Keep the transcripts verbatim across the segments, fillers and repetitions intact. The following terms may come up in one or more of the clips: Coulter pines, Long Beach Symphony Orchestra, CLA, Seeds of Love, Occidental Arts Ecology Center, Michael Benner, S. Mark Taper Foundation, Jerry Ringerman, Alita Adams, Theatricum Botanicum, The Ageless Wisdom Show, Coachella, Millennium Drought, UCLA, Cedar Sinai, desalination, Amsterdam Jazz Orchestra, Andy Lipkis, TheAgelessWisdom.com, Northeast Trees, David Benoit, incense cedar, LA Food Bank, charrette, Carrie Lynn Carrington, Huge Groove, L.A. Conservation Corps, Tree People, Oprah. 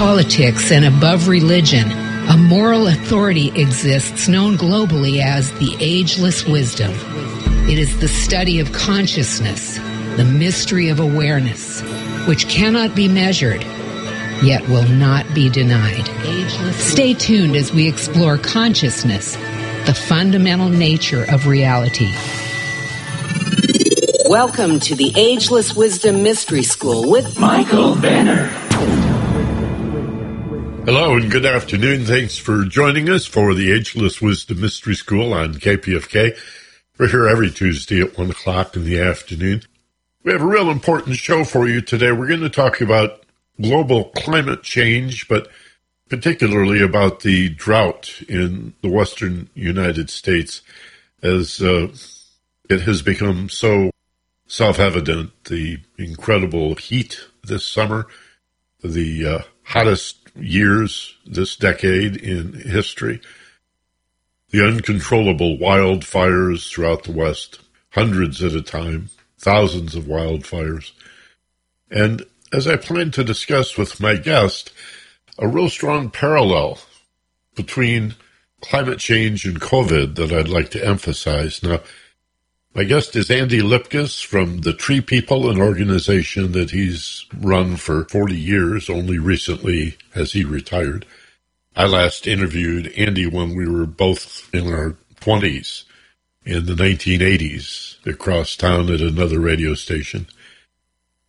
politics and above religion, a moral authority exists known globally as the Ageless Wisdom. It is the study of consciousness, the mystery of awareness, which cannot be measured, yet will not be denied. Stay tuned as we explore consciousness, the fundamental nature of reality. Welcome to the Ageless Wisdom Mystery School with Michael Benner. Hello and good afternoon. Thanks for joining us for the Ageless Wisdom Mystery School on K P F K. We're here every Tuesday at one o'clock in the afternoon. We have a real important show for you today. We're going to talk about global climate change, but particularly about the drought in the western United States, as uh, it has become so self-evident, the incredible heat this summer, the uh, hottest years this decade in history, the uncontrollable wildfires throughout the West, hundreds at a time, thousands of wildfires. And as I plan to discuss with my guest, a real strong parallel between climate change and COVID that I'd like to emphasize. Now, my guest is Andy Lipkis from the Tree People, an organization that he's run for forty years. Only recently has he retired. I last interviewed Andy when we were both in our twenties in the nineteen eighties across town at another radio station.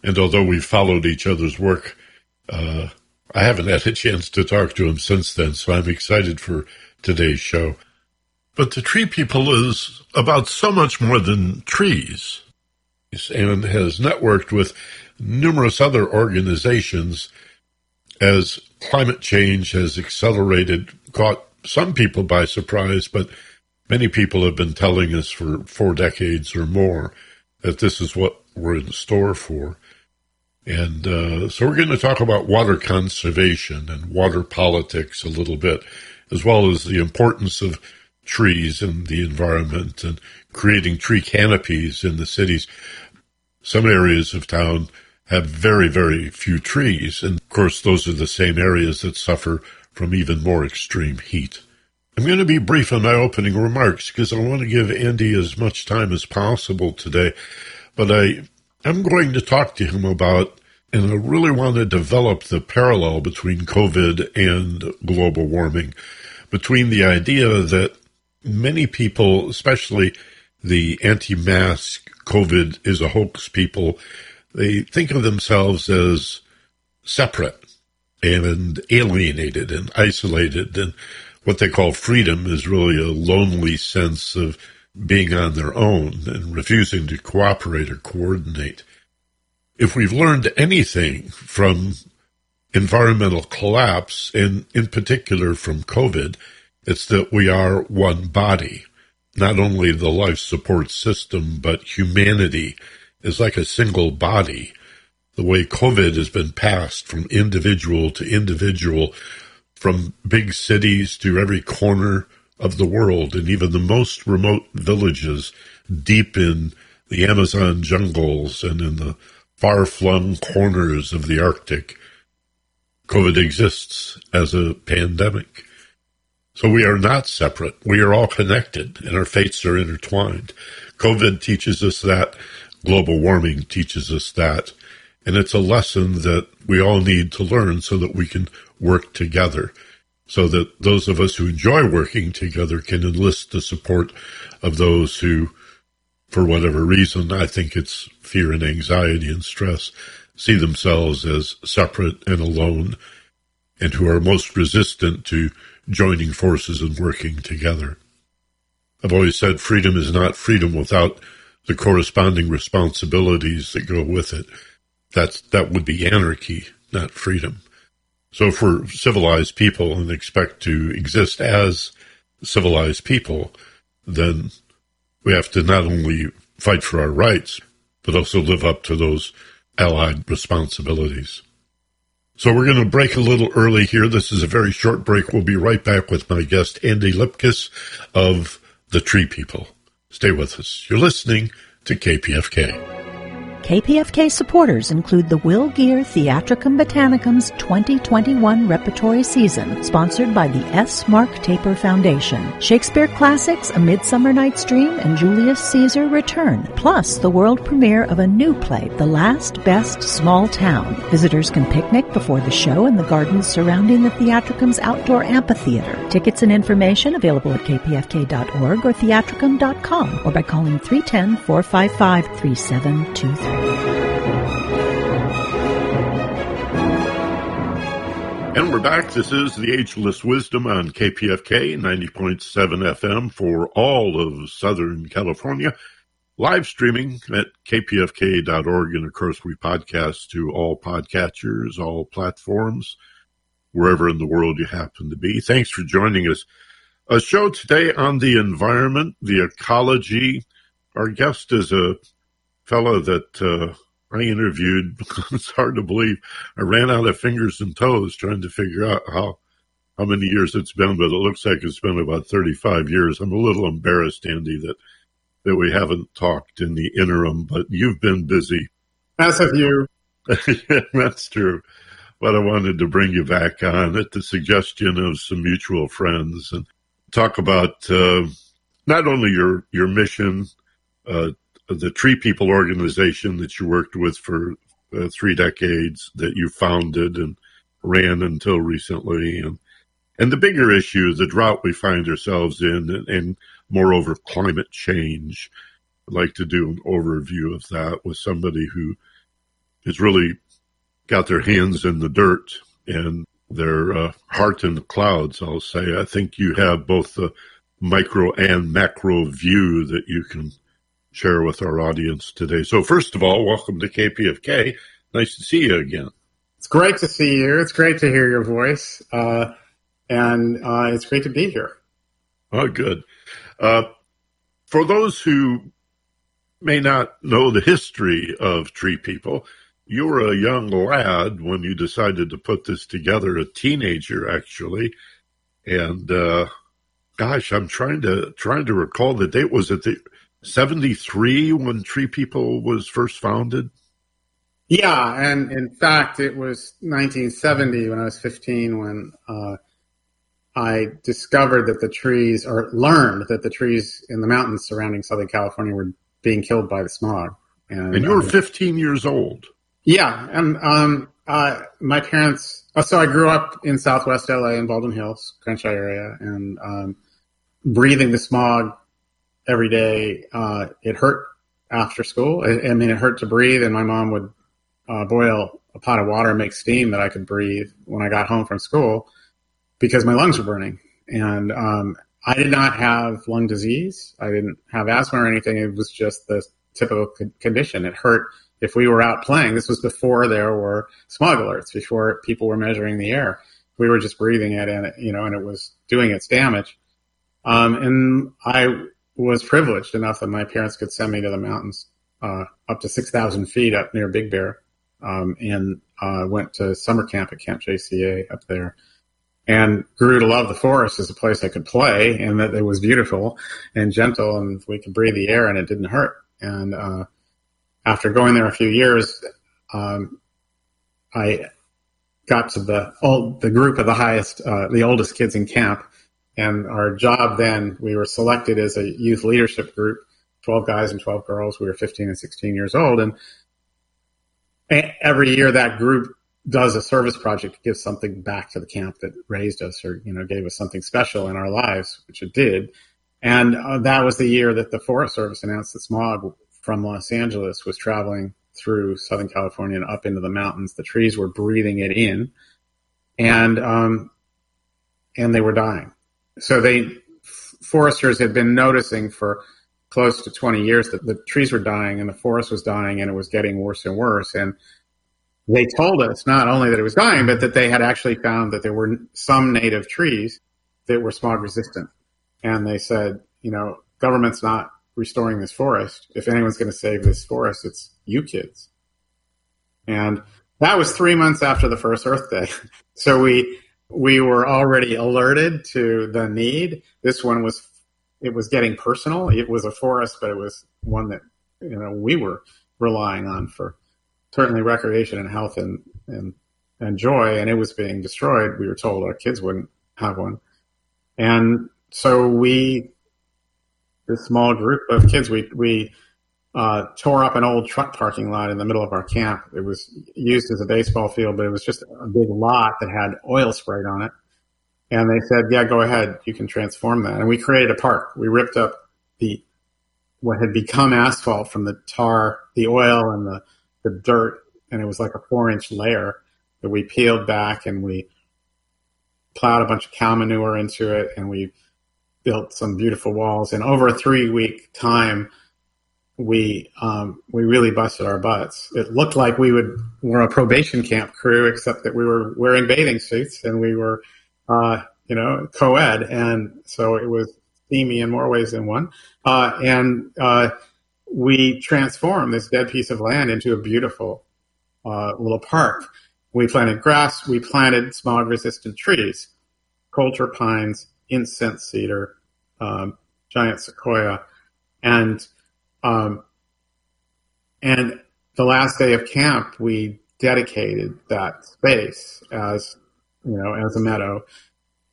And although we followed each other's work, uh, I haven't had a chance to talk to him since then, so I'm excited for today's show. But the Tree People is about so much more than trees, and has networked with numerous other organizations as climate change has accelerated, caught some people by surprise, but many people have been telling us for four decades or more that this is what we're in store for. And uh, so we're going to talk about water conservation and water politics a little bit, as well as the importance of trees in the environment and creating tree canopies in the cities. Some areas of town have very, very few trees. And of course, those are the same areas that suffer from even more extreme heat. I'm going to be brief on my opening remarks because I want to give Andy as much time as possible today. But I am going to talk to him about, and I really want to develop the parallel between COVID and global warming, between the idea that many people, especially the anti-mask, COVID is a hoax people, they think of themselves as separate and alienated and isolated. And what they call freedom is really a lonely sense of being on their own and refusing to cooperate or coordinate. If we've learned anything from environmental collapse, and in particular from COVID, it's that we are one body. Not only the life support system, but humanity is like a single body. The way COVID has been passed from individual to individual, from big cities to every corner of the world, and even the most remote villages deep in the Amazon jungles and in the far-flung corners of the Arctic, COVID exists as a pandemic. So we are not separate. We are all connected, and our fates are intertwined. COVID teaches us that. Global warming teaches us that. And it's a lesson that we all need to learn so that we can work together, so that those of us who enjoy working together can enlist the support of those who, for whatever reason, I think it's fear and anxiety and stress, see themselves as separate and alone, and who are most resistant to joining forces and working together. I've always said freedom is not freedom without the corresponding responsibilities that go with it. That's, that would be anarchy, not freedom. So if we're civilized people and expect to exist as civilized people, then we have to not only fight for our rights, but also live up to those allied responsibilities. So we're going to break a little early here. This is a very short break. We'll be right back with my guest, Andy Lipkis of the Tree People. Stay with us. You're listening to K P F K. K P F K supporters include the Will Gear Theatricum Botanicum's twenty twenty-one repertory season, sponsored by the S. Mark Taper Foundation. Shakespeare classics A Midsummer Night's Dream and Julius Caesar return, plus the world premiere of a new play, The Last Best Small Town. Visitors can picnic before the show in the gardens surrounding the Theatricum's outdoor amphitheater. Tickets and information available at k p f k dot org or theatricum dot com or by calling three one zero, four five five, three seven two three. And we're back. This is The Ageless Wisdom on K P F K, ninety point seven F M for all of Southern California. Live streaming at k p f k dot org. And, of course, we podcast to all podcatchers, all platforms, wherever in the world you happen to be. Thanks for joining us. A show today on the environment, the ecology. Our guest is a fellow that uh, I interviewed. It's hard to believe. I ran out of fingers and toes trying to figure out how, how many years it's been, but it looks like it's been about thirty-five years. I'm a little embarrassed, Andy, that, that we haven't talked in the interim, but you've been busy. As have you. Yeah, that's true. But I wanted to bring you back on at the suggestion of some mutual friends and talk about uh, not only your, your mission, uh, the Tree People organization that you worked with for uh, three decades, that you founded and ran until recently, and and the bigger issue, the drought we find ourselves in, and, and moreover, climate change. I'd like to do an overview of that with somebody who has really got their hands in the dirt and their uh, heart in the clouds, I'll say. I think you have both the micro and macro view that you can share with our audience today. So first of all, welcome to K P F K. Nice to see you again. It's great to see you. It's great to hear your voice. Uh, and uh, it's great to be here. Oh, good. Uh, for those who may not know the history of Tree People, you were a young lad when you decided to put this together, a teenager, actually. And uh, gosh, I'm trying to trying to recall the date. Was it the seventy-three when Tree People was first founded? Yeah, and in fact, it was nineteen seventy when I was fifteen when uh, I discovered that the trees, or learned that the trees in the mountains surrounding Southern California were being killed by the smog. And, and you were fifteen years old. Yeah, and um, uh, my parents, oh, so I grew up in Southwest L A in Baldwin Hills, Crenshaw area, and um, breathing the smog every day, uh, it hurt after school. I, I mean, it hurt to breathe, and my mom would uh, boil a pot of water and make steam that I could breathe when I got home from school because my lungs were burning. And um, I did not have lung disease. I didn't have asthma or anything. It was just the typical co- condition. It hurt if we were out playing. This was before there were smog alerts, before people were measuring the air. We were just breathing it, and it, you know, and it was doing its damage. Um, and I was privileged enough that my parents could send me to the mountains, uh, up to six thousand feet up near Big Bear, um, and uh, went to summer camp at Camp J C A up there and grew to love the forest as a place I could play, and that it was beautiful and gentle, and we could breathe the air and it didn't hurt. And uh, after going there a few years, um, I got to the old, the group of the highest, uh, the oldest kids in camp. And our job then, we were selected as a youth leadership group, twelve guys and twelve girls. We were fifteen and sixteen years old. And every year that group does a service project to give something back to the camp that raised us, or, you know, gave us something special in our lives, which it did. And uh, that was the year that the Forest Service announced that smog from Los Angeles was traveling through Southern California and up into the mountains. The trees were breathing it in, and um, and they were dying. So they, foresters had been noticing for close to twenty years that the trees were dying and the forest was dying, and it was getting worse and worse. And they told us not only that it was dying, but that they had actually found that there were some native trees that were smog resistant. And they said, you know, government's not restoring this forest. If anyone's going to save this forest, it's you kids. And that was three months after the first Earth Day. So we... we were already alerted to the need. This one was, it was getting personal. It was a forest, but it was one that, you know, we were relying on for certainly recreation and health and, and, and joy. And it was being destroyed. We were told our kids wouldn't have one. And so we, this small group of kids, we, we, uh, tore up an old truck parking lot in the middle of our camp. It was used as a baseball field, but it was just a big lot that had oil sprayed on it. And they said, yeah, go ahead. You can transform that. And we created a park. We ripped up the, what had become asphalt from the tar, the oil and the, the dirt. And it was like a four inch layer that we peeled back, and we plowed a bunch of cow manure into it. And we built some beautiful walls. And over a three week time, we, um, we really busted our butts. It looked like we would, were a probation camp crew, except that we were wearing bathing suits and we were, Uh, you know, co-ed. And so it was steamy in more ways than one. Uh, and uh, we transformed this dead piece of land into a beautiful uh, little park. We planted grass. We planted smog resistant trees, Coulter pines, incense cedar, um, giant sequoia. And, um, and the last day of camp, we dedicated that space as you know, as a meadow.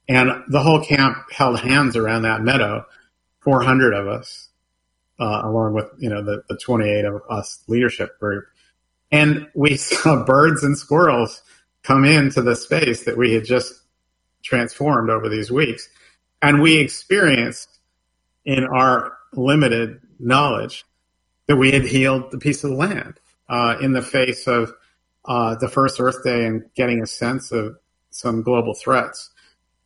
And the whole camp held hands around that meadow, four hundred of us, uh, along with, you know, the, the twenty-eight of us leadership group. And we saw birds and squirrels come into the space that we had just transformed over these weeks. And we experienced in our limited knowledge that we had healed the piece of land, uh, in the face of, uh, the first Earth Day, and getting a sense of some global threats.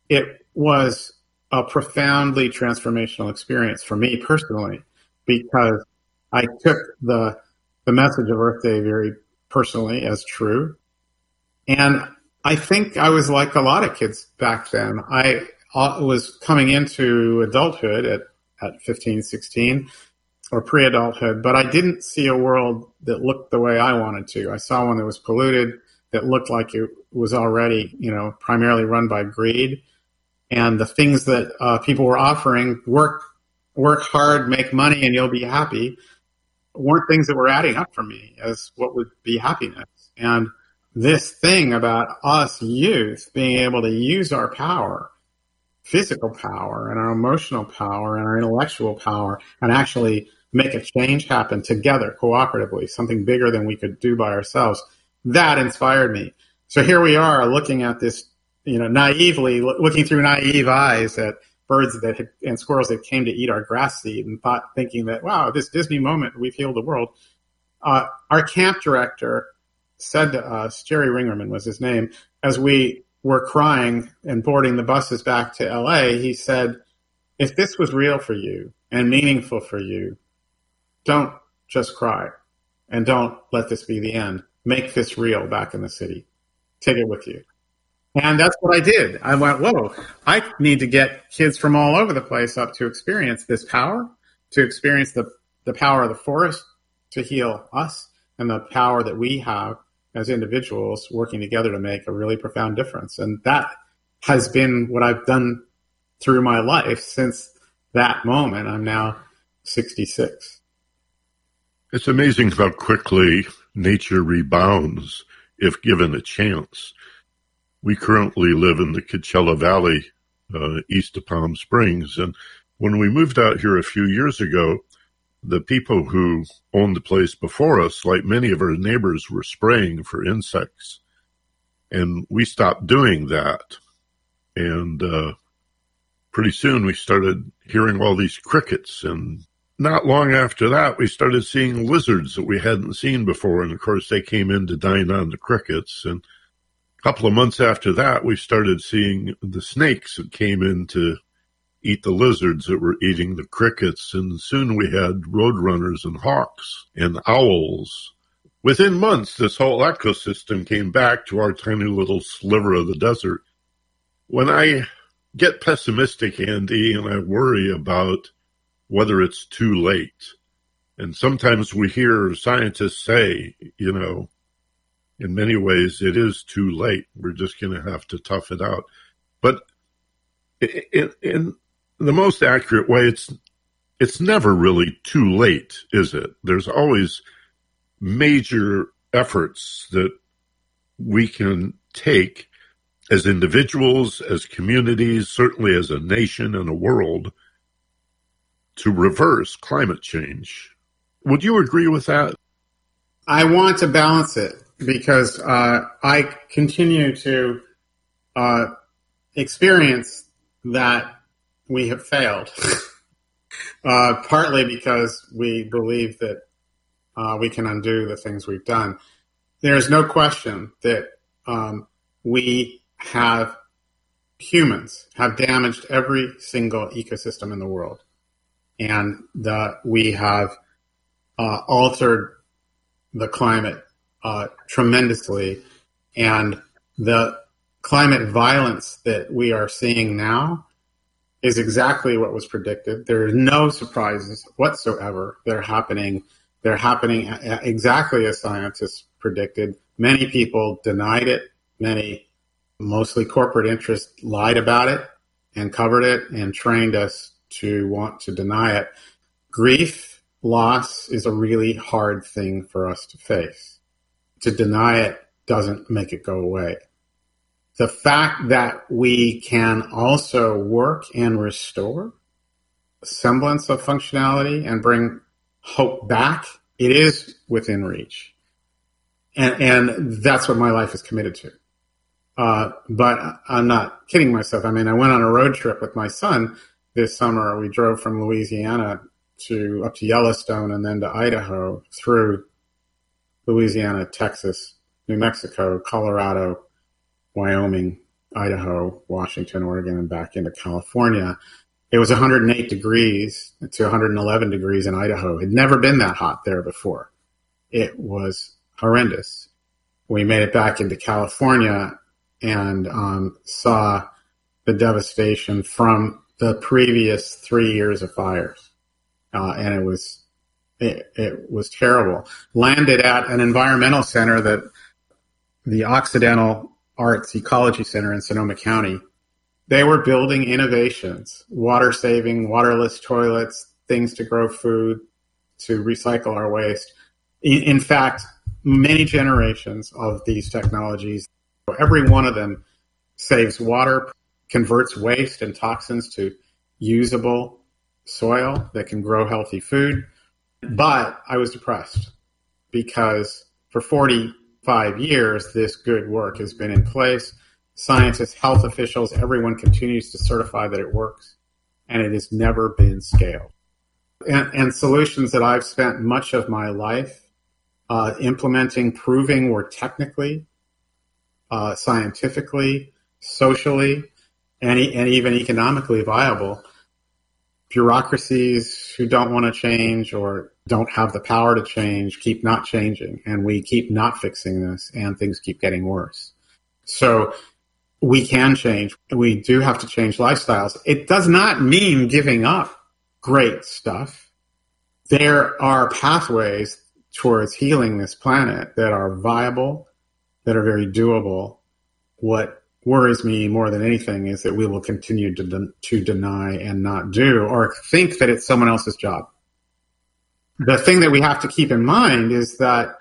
It was a profoundly transformational experience for me personally, because I took the the message of Earth Day very personally as true. And I think I was like a lot of kids back then. I was coming into adulthood at, at fifteen, sixteen, or pre-adulthood, but I didn't see a world that looked the way I wanted to. I saw one that was polluted, that looked like it was already, you know, primarily run by greed, and the things that uh, people were offering, work, work hard, make money, and you'll be happy, weren't things that were adding up for me as what would be happiness. And this thing about us youth being able to use our power, physical power and our emotional power and our intellectual power, and actually make a change happen together cooperatively, something bigger than we could do by ourselves, that inspired me. So here we are looking at this, you know, naively, looking through naive eyes at birds that had, and squirrels that came to eat our grass seed, and thought, thinking that, wow, this Disney moment, we've healed the world. Uh, our camp director said to us, Jerry Ringerman was his name, as we were crying and boarding the buses back to L A, he said, if this was real for you and meaningful for you, don't just cry, and don't let this be the end. Make this real back in the city. Take it with you. And that's what I did. I went, whoa, I need to get kids from all over the place up to experience this power, to experience the, the power of the forest to heal us, and the power that we have as individuals working together to make a really profound difference. And that has been what I've done through my life since that moment. I'm now sixty-six. It's amazing how quickly nature rebounds if given a chance. We currently live in the Coachella Valley, uh, east of Palm Springs. And when we moved out here a few years ago, the people who owned the place before us, like many of our neighbors, were spraying for insects. And we stopped doing that. And uh, pretty soon we started hearing all these crickets, and not long after that, we started seeing lizards that we hadn't seen before. And, of course, they came in to dine on the crickets. And a couple of months after that, we started seeing the snakes that came in to eat the lizards that were eating the crickets. And soon we had roadrunners and hawks and owls. Within months, this whole ecosystem came back to our tiny little sliver of the desert. When I get pessimistic, Andy, and I worry about whether it's too late. And sometimes we hear scientists say, you know, in many ways it is too late. We're just going to have to tough it out. But in, in the most accurate way, it's it's never really too late, is it? There's always major efforts that we can take as individuals, as communities, certainly as a nation and a world, to reverse climate change. Would you agree with that? I want to balance it because uh, I continue to uh, experience that we have failed, uh, partly because we believe that uh, we can undo the things we've done. There is no question that um, we have, humans have damaged every single ecosystem in the world, and that we have uh, altered the climate uh, tremendously, and the climate violence that we are seeing now is exactly what was predicted. There are no surprises whatsoever. They're happening. They're happening exactly as scientists predicted. Many people denied it. Many, mostly corporate interests, lied about it and covered it and trained us to want to deny it. Grief, loss is a really hard thing for us to face. To deny it doesn't make it go away. The fact that we can also work and restore a semblance of functionality and bring hope back, it is within reach. And, and that's what my life is committed to. Uh, but I'm not kidding myself. I mean, I went on a road trip with my son this summer. We drove from Louisiana to up to Yellowstone and then to Idaho, through Louisiana, Texas, New Mexico, Colorado, Wyoming, Idaho, Washington, Oregon, and back into California. It was one hundred eight degrees to one hundred eleven degrees in Idaho. It had never been that hot there before. It was horrendous. We made it back into California and um, saw the devastation from the previous three years of fires. Uh, and it was, it, it was terrible. Landed at an environmental center that the Occidental Arts Ecology Center in Sonoma County. They were building innovations, water saving, waterless toilets, things to grow food, to recycle our waste. In, in fact, many generations of these technologies, every one of them saves water, converts waste and toxins to usable soil that can grow healthy food. But I was depressed because for forty-five years, this good work has been in place. Scientists, health officials, everyone continues to certify that it works, and it has never been scaled. And, and solutions that I've spent much of my life uh, implementing, proving were technically, uh, scientifically, socially, and, e- and even economically viable. Bureaucracies who don't want to change or don't have the power to change keep not changing, and we keep not fixing this, and things keep getting worse. So we can change. We do have to change lifestyles. It does not mean giving up great stuff. There are pathways towards healing this planet that are viable, that are very doable. What worries me more than anything is that we will continue to de- to deny and not do, or think that it's someone else's job. The thing that we have to keep in mind is that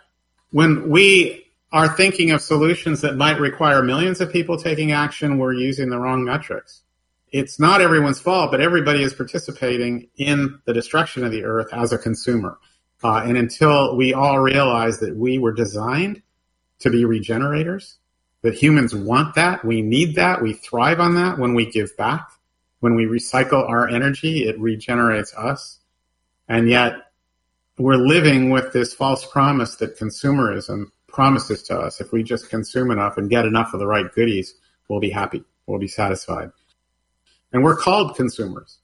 when we are thinking of solutions that might require millions of people taking action, we're using the wrong metrics. It's not everyone's fault, but everybody is participating in the destruction of the earth as a consumer. Uh, and until we all realize that we were designed to be regenerators, that humans want that, we need that, we thrive on that. When we give back, when we recycle our energy, it regenerates us. And yet we're living with this false promise that consumerism promises to us. If we just consume enough and get enough of the right goodies, we'll be happy, we'll be satisfied. And we're called consumers,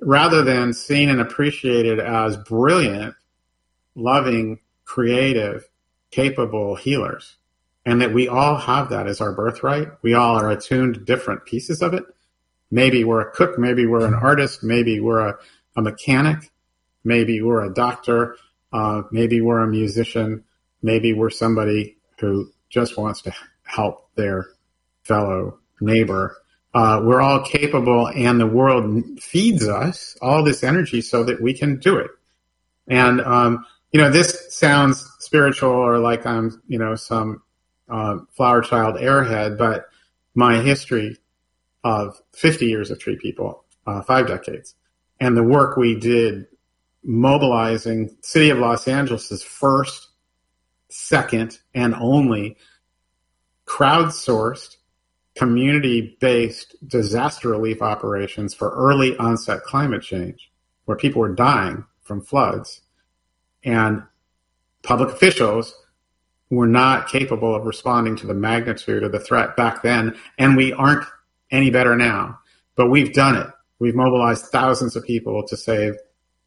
rather than seen and appreciated as brilliant, loving, creative, capable healers. And that we all have that as our birthright. We all are attuned to different pieces of it. Maybe we're a cook. Maybe we're an artist. Maybe we're a, a mechanic. Maybe we're a doctor. Uh, maybe we're a musician. Maybe we're somebody who just wants to help their fellow neighbor. Uh, we're all capable, and the world feeds us all this energy so that we can do it. And um, you know, this sounds spiritual or like I'm, you know, some uh, flower child airhead, but my history of fifty years of Tree People, uh, five decades, and the work we did mobilizing City of Los Angeles' first, second, and only crowdsourced, community-based disaster relief operations for early onset climate change, where people were dying from floods, and public officials were not capable of responding to the magnitude of the threat back then, and we aren't any better now. But we've done it. We've mobilized thousands of people to save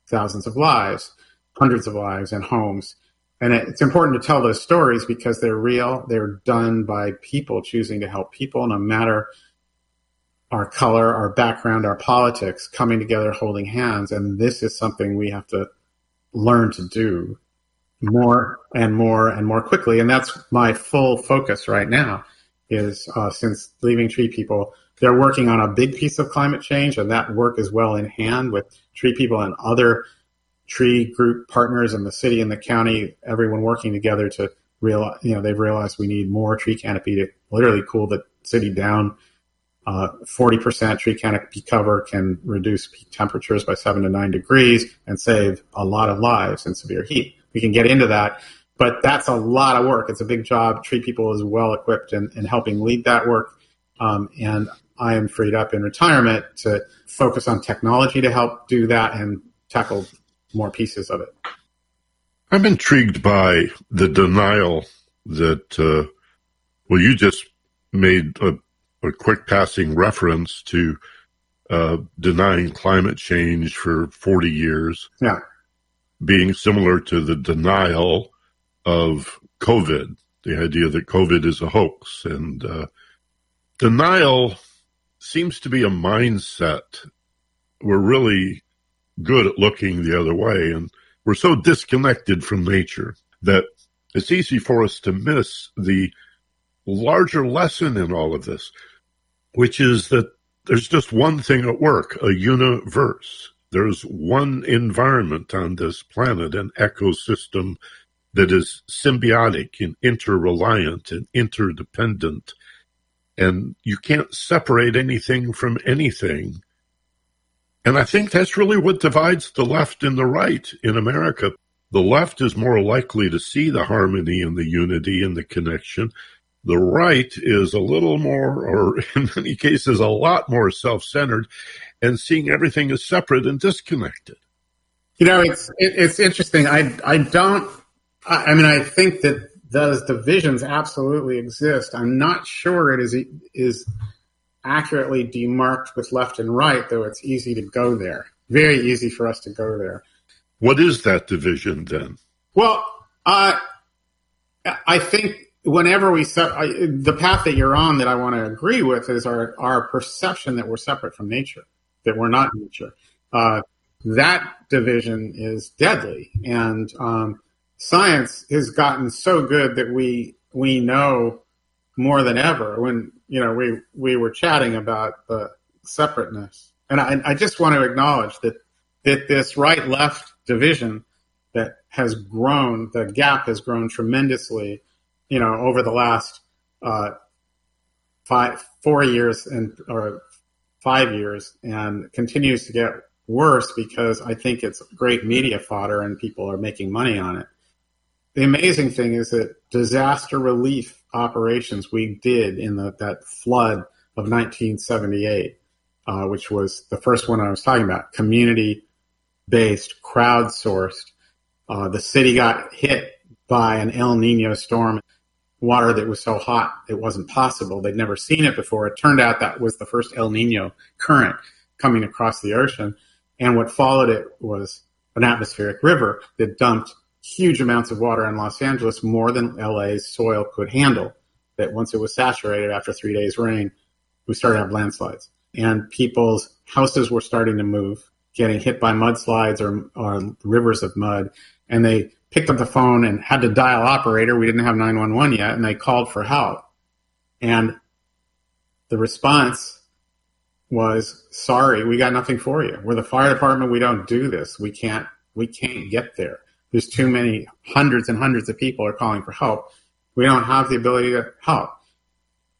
thousands of lives, hundreds of lives, and homes. And it's important to tell those stories because they're real. They're done by people choosing to help people, no matter our color, our background, our politics, coming together, holding hands. And this is something we have to learn to do more and more and more quickly. And that's my full focus right now is uh, since leaving Tree People, they're working on a big piece of climate change, and that work is well in hand with Tree People and other tree group partners in the city and the county, everyone working together to realize, you know, they've realized we need more tree canopy to literally cool the city down. Uh, forty percent tree canopy cover can reduce peak temperatures by seven to nine degrees and save a lot of lives in severe heat. We can get into that, but that's a lot of work. It's a big job. Tree People is well equipped in, in helping lead that work. Um, and I am freed up in retirement to focus on technology to help do that and tackle more pieces of it. I'm intrigued by the denial that, uh, well, you just made a, a quick passing reference to uh, denying climate change for forty years, yeah, being similar to the denial of COVID, the idea that COVID is a hoax. And uh, denial seems to be a mindset. We're really good at looking the other way, and we're so disconnected from nature that it's easy for us to miss the larger lesson in all of this, which is that there's just one thing at work, a universe. There's one environment on this planet, an ecosystem that is symbiotic and interreliant and interdependent, and you can't separate anything from anything. And I think that's really what divides the left and the right in America. The left is more likely to see the harmony and the unity and the connection. The right is a little more, or in many cases, a lot more self-centered and seeing everything as separate and disconnected. You know, it's it, it's interesting. I, I don't, I, I mean, I think that those divisions absolutely exist. I'm not sure it is is... accurately demarked with left and right, though it's easy to go there. Very easy for us to go there. What is that division then? Well, uh, I think whenever we set I, the path that you're on that I want to agree with is our, our perception that we're separate from nature, that we're not nature. Uh, that division is deadly. And um, science has gotten so good that we we know more than ever. When you know, we, we were chatting about the separateness. And I, I just want to acknowledge that, that this right-left division that has grown, the gap has grown tremendously, you know, over the last uh, five, four years and or five years and continues to get worse because I think it's great media fodder and people are making money on it. The amazing thing is that disaster relief operations we did in the, that flood of nineteen seventy-eight, uh, which was the first one I was talking about, community-based, crowdsourced. Uh, the city got hit by an El Nino storm, water that was so hot it wasn't possible. They'd never seen it before. It turned out that was the first El Nino current coming across the ocean, and what followed it was an atmospheric river that dumped huge amounts of water in Los Angeles, more than L A's soil could handle, that once it was saturated after three days rain, we started to have landslides. And people's houses were starting to move, getting hit by mudslides or, or rivers of mud. And they picked up the phone and had to dial operator. We didn't have nine one one yet. And they called for help. And the response was, sorry, we got nothing for you. We're the fire department. We don't do this. We can't, we can't get there. There's too many, hundreds and hundreds of people are calling for help. We don't have the ability to help.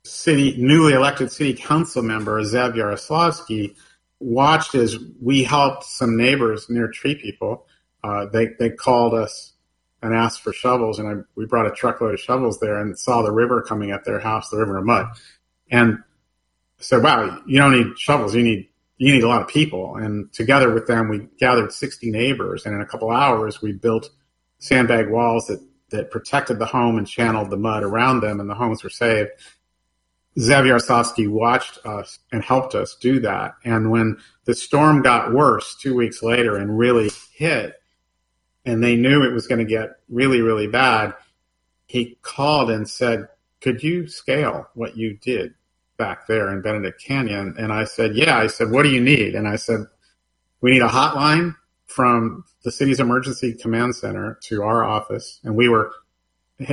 City, newly elected city council member Zev Yaroslavsky watched as we helped some neighbors near Tree People. Uh, they, they called us and asked for shovels, and I, we brought a truckload of shovels there and saw the river coming at their house, the river of mud. And so, wow, you don't need shovels. You need you need a lot of people. And together with them, we gathered sixty neighbors, and in a couple hours, we built sandbag walls that, that protected the home and channeled the mud around them, and the homes were saved. Zev Yaroslavsky watched us and helped us do that. And when the storm got worse two weeks later and really hit, and they knew it was going to get really, really bad, he called and said, could you scale what you did back there in Benedict Canyon? And I said, yeah. I said, what do you need? And I said, we need a hotline from the city's emergency command center to our office. And we were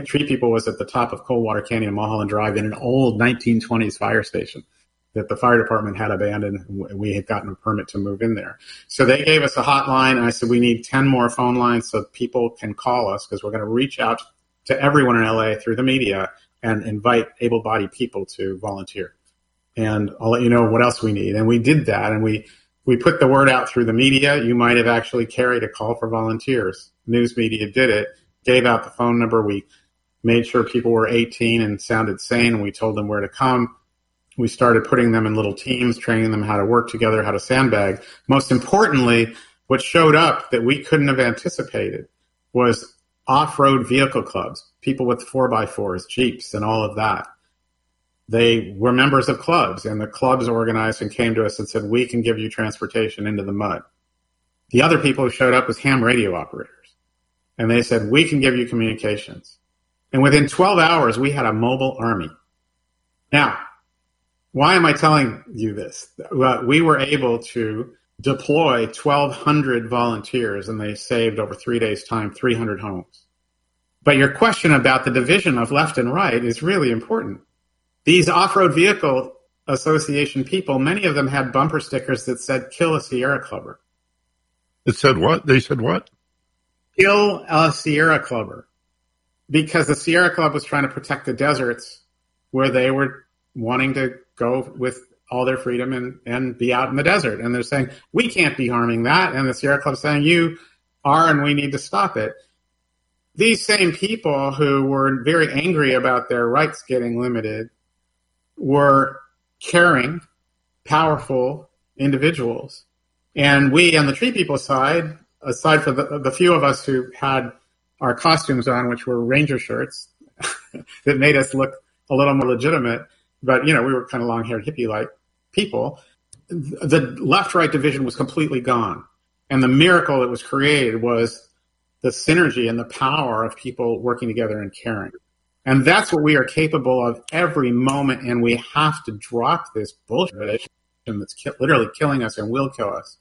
Tree People was at the top of Coldwater Canyon, Mulholland Drive, in an old nineteen twenties fire station that the fire department had abandoned. We had gotten a permit to move in there. So they gave us a hotline, and I said, we need ten more phone lines so people can call us, because we're going to reach out to everyone in L A through the media and invite able-bodied people to volunteer. And I'll let you know what else we need. And we did that, and we, we put the word out through the media. You might have actually carried a call for volunteers. News media did it. Gave out the phone number. We made sure people were eighteen and sounded sane. We told them where to come. We started putting them in little teams, training them how to work together, how to sandbag. Most importantly, what showed up that we couldn't have anticipated was off-road vehicle clubs, people with four by fours, Jeeps, and all of that. They were members of clubs, and the clubs organized and came to us and said, we can give you transportation into the mud. The other people who showed up was ham radio operators. And they said, we can give you communications. And within twelve hours, we had a mobile army. Now, why am I telling you this? Well, we were able to deploy twelve hundred volunteers, and they saved, over three days' time, three hundred homes. But your question about the division of left and right is really important. These off-road vehicle association people, many of them had bumper stickers that said, kill a Sierra Clubber. It said what? They said what? Kill a Sierra Clubber, because the Sierra Club was trying to protect the deserts where they were wanting to go with all their freedom and, and be out in the desert. And they're saying, we can't be harming that. And the Sierra Club's saying, you are, and we need to stop it. These same people who were very angry about their rights getting limited were caring, powerful individuals. And we on the Tree People side, aside from the, the few of us who had our costumes on, which were ranger shirts that made us look a little more legitimate, but, you know, we were kind of long-haired hippie-like people, the left-right division was completely gone. And the miracle that was created was the synergy and the power of people working together and caring. And that's what we are capable of every moment, and we have to drop this bullshit that's ki- literally killing us and will kill us.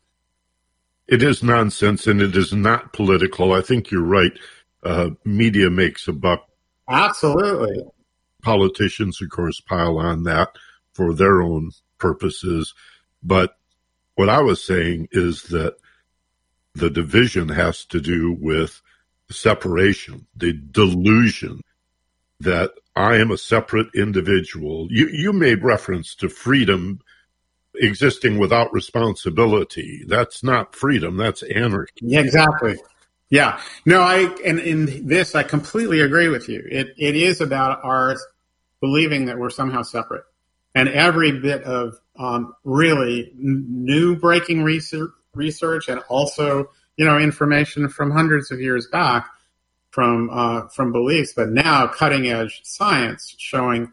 It is nonsense, and it is not political. I think you're right. Uh, media makes a buck. Absolutely. Politicians, of course, pile on that for their own purposes. But what I was saying is that the division has to do with separation, the delusion that I am a separate individual. You, you made reference to freedom existing without responsibility. That's not freedom, that's anarchy. Yeah, exactly. Yeah. No, I and in this I completely agree with you. It it is about our believing that we're somehow separate. And every bit of um, really new breaking research, research and also, you know, information from hundreds of years back from uh, from beliefs, but now cutting edge science showing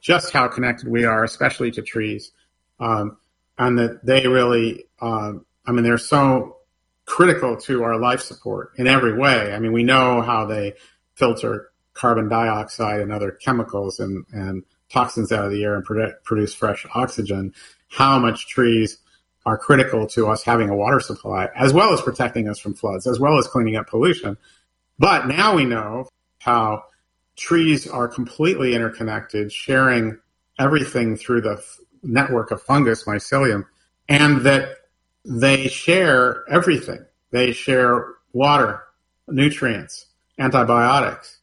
just how connected we are, especially to trees. Um, and that they really, um, I mean, they're so critical to our life support in every way. I mean, we know how they filter carbon dioxide and other chemicals and, and toxins out of the air and product, produce fresh oxygen, how much trees are critical to us having a water supply, as well as protecting us from floods, as well as cleaning up pollution. But now we know how trees are completely interconnected, sharing everything through the f- network of fungus, mycelium, and that they share everything. They share water, nutrients, antibiotics,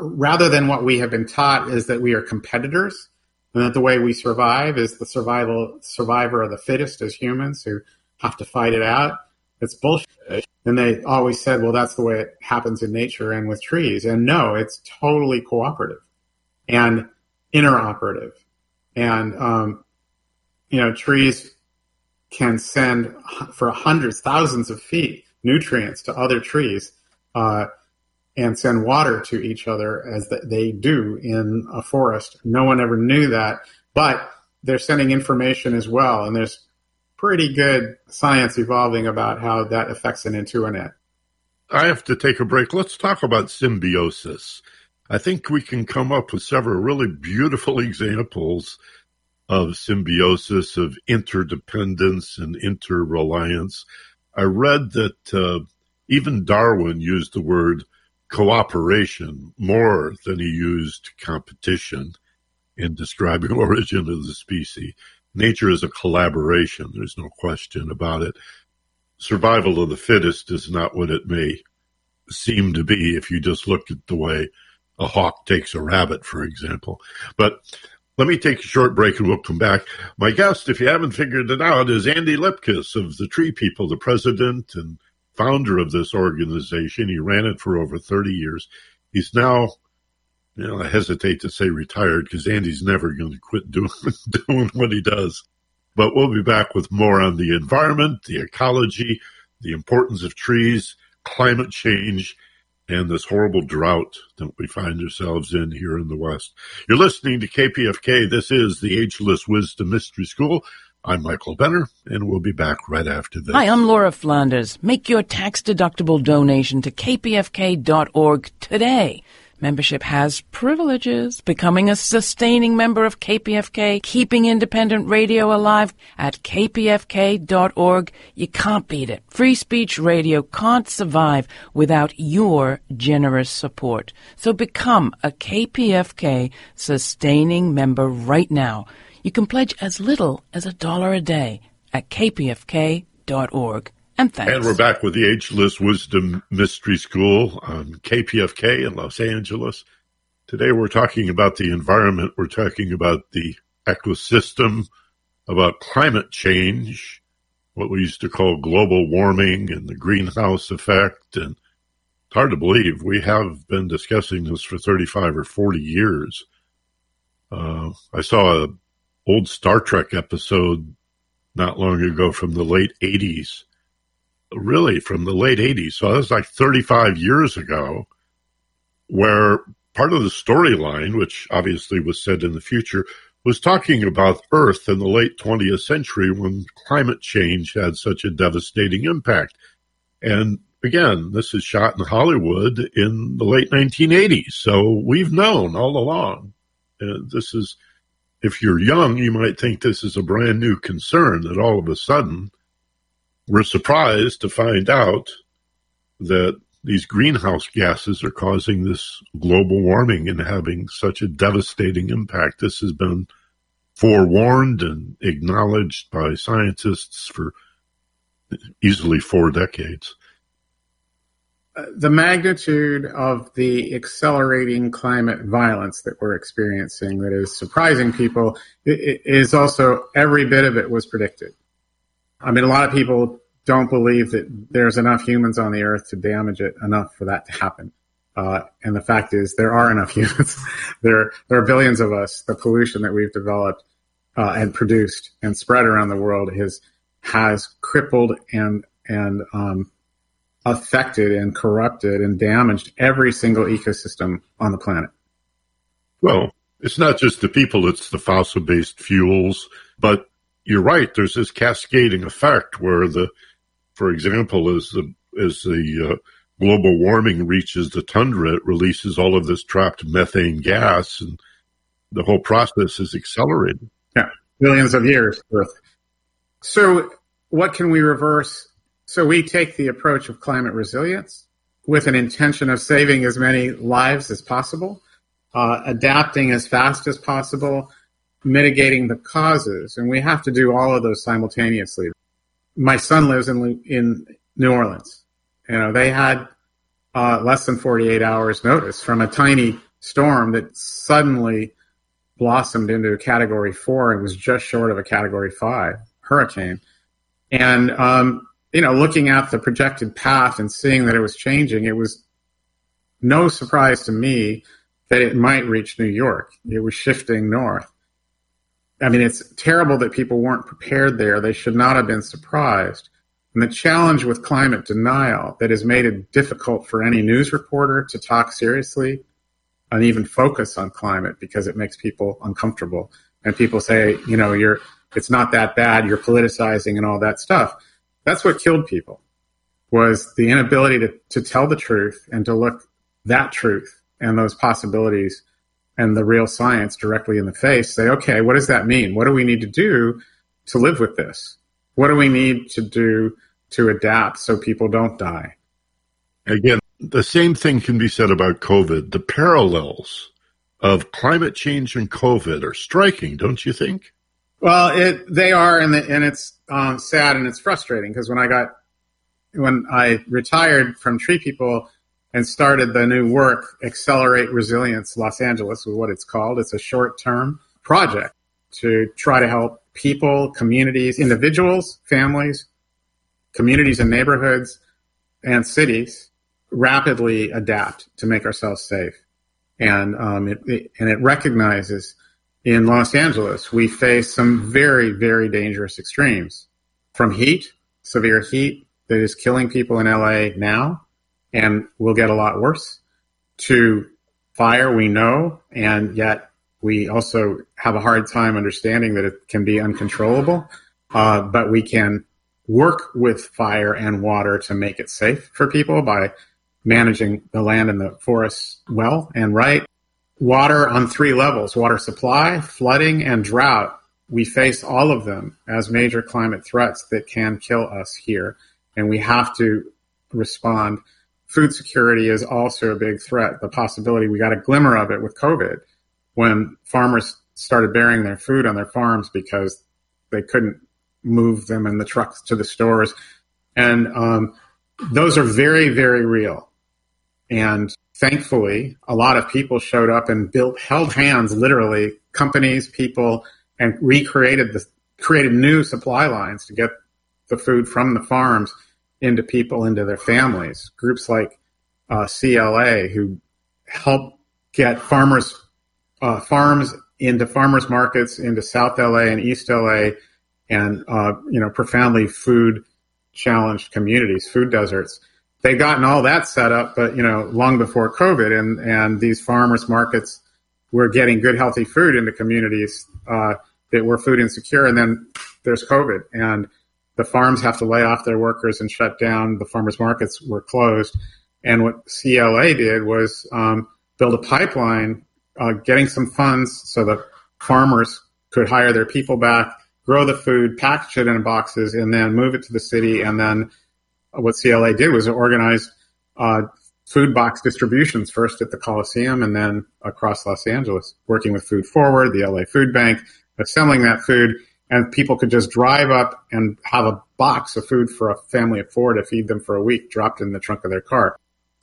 rather than what we have been taught is that we are competitors and that the way we survive is the survival survivor of the fittest as humans who have to fight it out. It's bullshit. And they always said, well, that's the way it happens in nature and with trees. And no, it's totally cooperative and interoperative. And, um, you know, trees can send for hundreds, thousands of feet nutrients to other trees uh, and send water to each other as they do in a forest. No one ever knew that, but they're sending information as well. And there's pretty good science evolving about how that affects an intuinet. I have to take a break. Let's talk about symbiosis. I think we can come up with several really beautiful examples of symbiosis, of interdependence and interreliance. I read that uh, even Darwin used the word cooperation more than he used competition in describing origin of the species. Nature is a collaboration. There's no question about it. Survival of the fittest is not what it may seem to be if you just look at the way a hawk takes a rabbit, for example. But let me take a short break and we'll come back. My guest, if you haven't figured it out, is Andy Lipkis of the Tree People, the president and founder of this organization. He ran it for over thirty years. He's now... You know, I hesitate to say retired because Andy's never going to quit doing, doing what he does. But we'll be back with more on the environment, the ecology, the importance of trees, climate change, and this horrible drought that we find ourselves in here in the West. You're listening to K P F K. This is the Ageless Wisdom Mystery School. I'm Michael Benner, and we'll be back right after this. Hi, I'm Laura Flanders. Make your tax-deductible donation to K P F K dot org today. Membership has privileges. Becoming a sustaining member of K P F K, keeping independent radio alive at K P F K dot org. You can't beat it. Free speech radio can't survive without your generous support. So become a K P F K sustaining member right now. You can pledge as little as a dollar a day at K P F K dot org. And, and we're back with the Ageless Wisdom Mystery School on K P F K in Los Angeles. Today we're talking about the environment. We're talking about the ecosystem, about climate change, what we used to call global warming and the greenhouse effect. And it's hard to believe we have been discussing this for thirty-five or forty years. Uh, I saw an old Star Trek episode not long ago from the late eighties. Really from the late eighties, so that's like thirty-five years ago, where part of the storyline, which obviously was said in the future, was talking about Earth in the late twentieth century when climate change had such a devastating impact. And again, this is shot in Hollywood in the late nineteen eighties, so we've known all along. And this is, if you're young, you might think this is a brand new concern that all of a sudden we're surprised to find out that these greenhouse gases are causing this global warming and having such a devastating impact. This has been forewarned and acknowledged by scientists for easily four decades. The magnitude of the accelerating climate violence that we're experiencing that is surprising people is also every bit of it was predicted. I mean, a lot of people don't believe that there's enough humans on the earth to damage it enough for that to happen. Uh, and the fact is there are enough humans. there, there are billions of us. The pollution that we've developed uh, and produced and spread around the world has, has crippled and, and um, affected and corrupted and damaged every single ecosystem on the planet. Well, it's not just the people. It's the fossil-based fuels, but you're right. There's this cascading effect where the, for example, as the as the uh, global warming reaches the tundra, it releases all of this trapped methane gas, and the whole process is accelerated. Yeah, millions of years worth. So, what can we reverse? So we take the approach of climate resilience with an intention of saving as many lives as possible, uh, adapting as fast as possible, mitigating the causes, and we have to do all of those simultaneously. My son lives in in New Orleans. You know, they had uh, less than forty-eight hours notice from a tiny storm that suddenly blossomed into a category four and was just short of a category five hurricane. And, um, you know, looking at the projected path and seeing that it was changing, it was no surprise to me that it might reach New York. It was shifting north. I mean, it's terrible that people weren't prepared there. They should not have been surprised. And the challenge with climate denial that has made it difficult for any news reporter to talk seriously and even focus on climate, because it makes people uncomfortable. And people say, you know, you're it's not that bad, you're politicizing and all that stuff. That's what killed people, was the inability to, to tell the truth and to look that truth and those possibilities and the real science directly in the face. Say, okay, what does that mean? What do we need to do to live with this? What do we need to do to adapt so people don't die? Again, the same thing can be said about COVID. The parallels of climate change and COVID are striking, don't you think? Well, it, they are, and, the, and it's um, sad and it's frustrating, because when I got when I retired from Tree People and started the new work, Accelerate Resilience Los Angeles is what it's called. It's a short-term project to try to help people, communities, individuals, families, communities and neighborhoods and cities rapidly adapt to make ourselves safe. And um, it, it, and it recognizes in Los Angeles, we face some very, very dangerous extremes, from heat, severe heat that is killing people in L A now, and will get a lot worse, to fire, we know, and yet we also have a hard time understanding that it can be uncontrollable, uh, but we can work with fire and water to make it safe for people by managing the land and the forests well and right. Water on three levels: water supply, flooding, and drought. We face all of them as major climate threats that can kill us here, and we have to respond. Food security is also a big threat. The possibility, we got a glimmer of it with COVID, when farmers started burying their food on their farms because they couldn't move them in the trucks to the stores. And um, those are very, very real. And thankfully, a lot of people showed up and built, held hands, literally, companies, people, and recreated the created new supply lines to get the food from the farms into people, into their families. Groups like uh, C L A, who help get farmers, uh, farms into farmers markets, into South L A and East L A, and uh, you know, profoundly food challenged communities, food deserts. They've gotten all that set up, but you know, long before COVID, and and these farmers markets were getting good, healthy food into communities uh, that were food insecure, and then there's COVID, and the farms have to lay off their workers and shut down. The farmers markets were closed. And what C L A did was um, build a pipeline, uh, getting some funds so that farmers could hire their people back, grow the food, package it in boxes, and then move it to the city. And then what C L A did was organize uh, food box distributions, first at the Coliseum and then across Los Angeles, working with Food Forward, the L A Food Bank, assembling that food. And people could just drive up and have a box of food for a family of four to feed them for a week, dropped in the trunk of their car.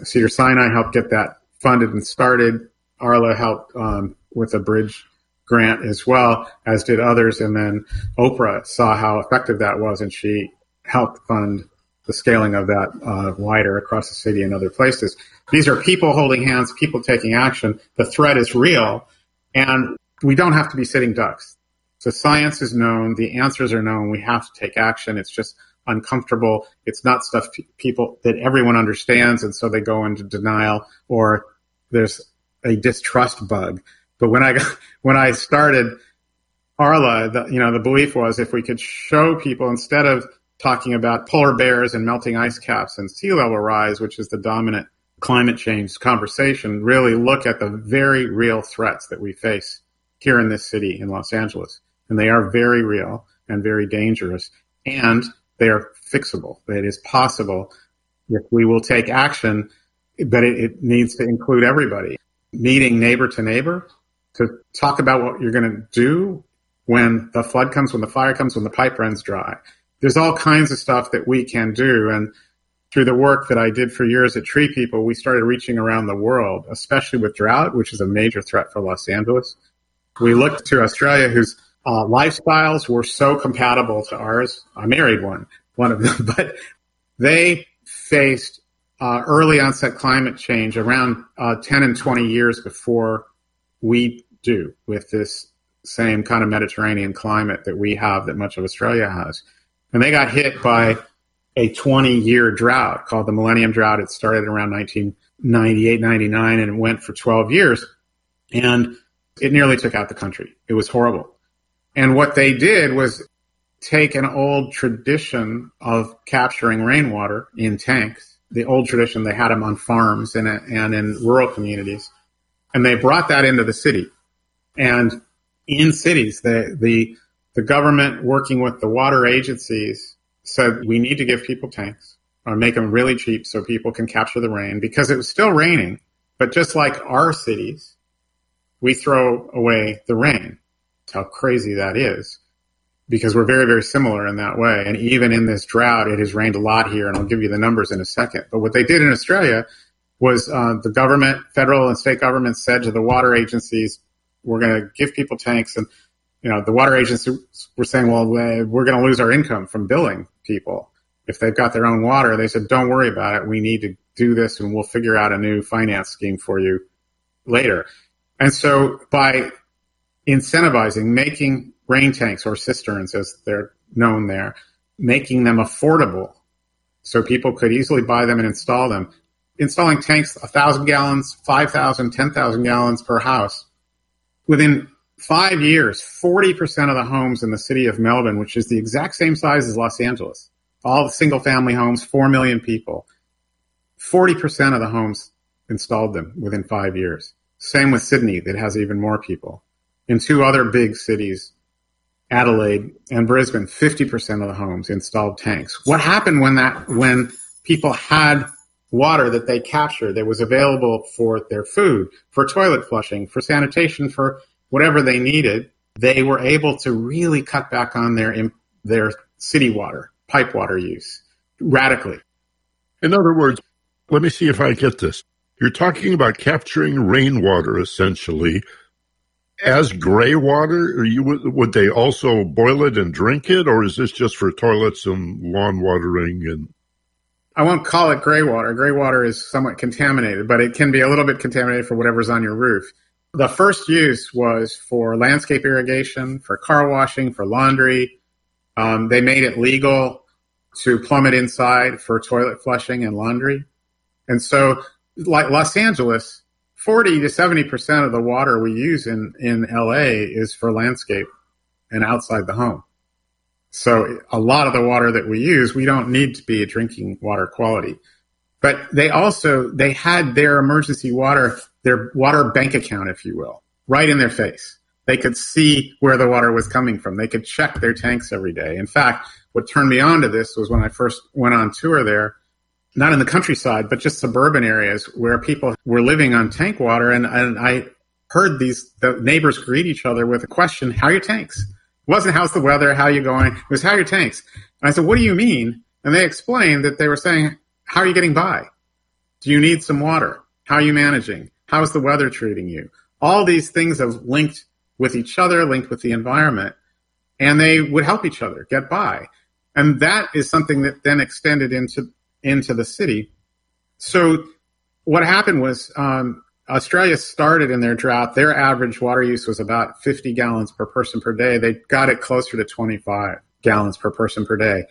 Cedar Sinai helped get that funded and started. Arla helped um, with a bridge grant as well, as did others. And then Oprah saw how effective that was, and she helped fund the scaling of that uh, wider across the city and other places. These are people holding hands, people taking action. The threat is real, and we don't have to be sitting ducks. The science is known. The answers are known. We have to take action. It's just uncomfortable. It's not stuff pe- people that everyone understands, and so they go into denial, or there's a distrust bug. But when I got, when I started Arla, the, you know, the belief was if we could show people, instead of talking about polar bears and melting ice caps and sea level rise, which is the dominant climate change conversation, really look at the very real threats that we face here in this city in Los Angeles. And they are very real and very dangerous, and they are fixable. It is possible if we will take action, but it, it needs to include everybody. Meeting neighbor to neighbor to talk about what you're going to do when the flood comes, when the fire comes, when the pipe runs dry. There's all kinds of stuff that we can do, and through the work that I did for years at Tree People, we started reaching around the world, especially with drought, which is a major threat for Los Angeles. We looked to Australia, whose uh, lifestyles were so compatible to ours. I married one, one of them, but they faced uh, early onset climate change around uh, ten and twenty years before we do with this same kind of Mediterranean climate that we have, that much of Australia has. And they got hit by a twenty-year drought called the Millennium Drought. It started around nineteen ninety-eight, ninety-nine, and it went for twelve years. And it nearly took out the country. It was horrible. And what they did was take an old tradition of capturing rainwater in tanks, the old tradition. They had them on farms and, and in rural communities. And they brought that into the city. And in cities, the, the, the government, working with the water agencies, said, we need to give people tanks or make them really cheap so people can capture the rain, because it was still raining. But just like our cities, we throw away the rain. That's how crazy that is, because we're very, very similar in that way. And even in this drought, it has rained a lot here, and I'll give you the numbers in a second. But what they did in Australia was uh, the government, federal and state governments, said to the water agencies, we're going to give people tanks. And, you know, the water agencies were saying, well, we're going to lose our income from billing people if they've got their own water. They said, don't worry about it. We need to do this, and we'll figure out a new finance scheme for you later. And so by incentivizing, making rain tanks or cisterns, as they're known there, making them affordable so people could easily buy them and install them, installing tanks, one thousand gallons, five thousand, ten thousand gallons per house. Within five years, forty percent of the homes in the city of Melbourne, which is the exact same size as Los Angeles, all single-family homes, four million people, forty percent of the homes installed them within five years. Same with Sydney, that has even more people. In two other big cities, Adelaide and Brisbane, fifty percent of the homes installed tanks. What happened when that when people had water that they captured that was available for their food, for toilet flushing, for sanitation, for whatever they needed? They were able to really cut back on their their city water, pipe water use radically. In other words, let me see if I get this. You're talking about capturing rainwater, essentially, as gray water? Or you, would they also boil it and drink it, or is this just for toilets and lawn watering? And I won't call it gray water. Gray water is somewhat contaminated, but it can be a little bit contaminated for whatever's on your roof. The first use was for landscape irrigation, for car washing, for laundry. Um, they made it legal to plumb it inside for toilet flushing and laundry. And so, like Los Angeles, forty to seventy percent of the water we use in, in L A is for landscape and outside the home. So a lot of the water that we use, we don't need to be drinking water quality. But they also, they had their emergency water, their water bank account, if you will, right in their face. They could see where the water was coming from. They could check their tanks every day. In fact, what turned me on to this was when I first went on tour there, not in the countryside, but just suburban areas where people were living on tank water. And, and I heard these the neighbors greet each other with a question, how are your tanks? It wasn't how's the weather, how are you going? It was how are your tanks? And I said, what do you mean? And they explained that they were saying, how are you getting by? Do you need some water? How are you managing? How's the weather treating you? All these things have linked with each other, linked with the environment, and they would help each other get by. And that is something that then extended into into the city. So what happened was um, Australia started in their drought. Their average water use was about fifty gallons per person per day. They got it closer to twenty-five gallons per person per day.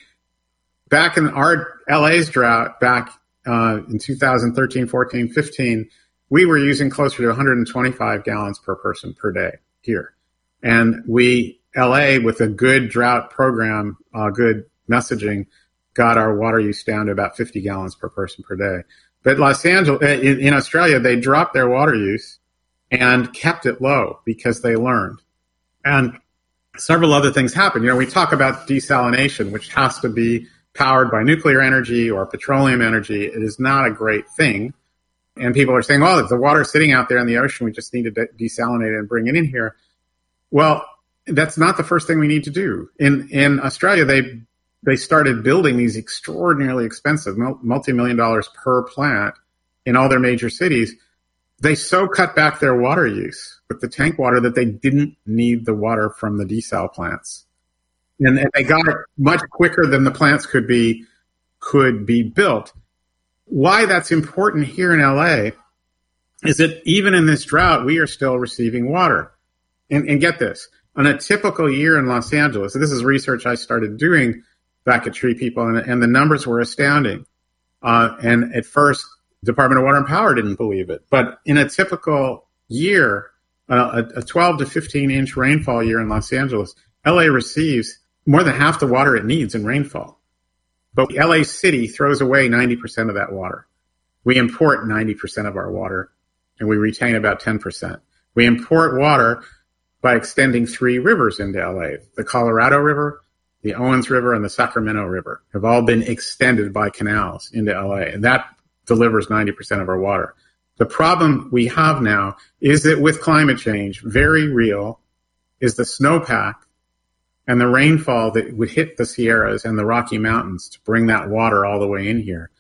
Back in our L A's drought back uh, in two thousand thirteen, fourteen, fifteen, we were using closer to one hundred twenty-five gallons per person per day here. And we, L A, with a good drought program, uh, good messaging, got our water use down to about fifty gallons per person per day. But Los Angeles, in, in Australia, they dropped their water use and kept it low because they learned. And several other things happened. You know, we talk about desalination, which has to be powered by nuclear energy or petroleum energy. It is not a great thing. And people are saying, well, if the water's sitting out there in the ocean, we just need to de- desalinate it and bring it in here. Well, that's not the first thing we need to do. In in Australia, they they started building these extraordinarily expensive, multi-million dollars per plant in all their major cities. They so cut back their water use with the tank water that they didn't need the water from the desal plants. And, and they got it much quicker than the plants could be could be built. Why that's important here in L A is that even in this drought, we are still receiving water. And, and get this, on a typical year in Los Angeles, so this is research I started doing back at Tree People, and, and the numbers were astounding. Uh, and at first, Department of Water and Power didn't believe it. But in a typical year, uh, a, a twelve to fifteen inch rainfall year in Los Angeles, L A receives more than half the water it needs in rainfall. But L A City throws away ninety percent of that water. We import ninety percent of our water, and we retain about ten percent. We import water by extending three rivers into L A. The Colorado River, the Owens River, and the Sacramento River have all been extended by canals into L A, and that delivers ninety percent of our water. The problem we have now is that with climate change, very real is the snowpack and the rainfall that would hit the Sierras and the Rocky Mountains to bring that water all the way in here.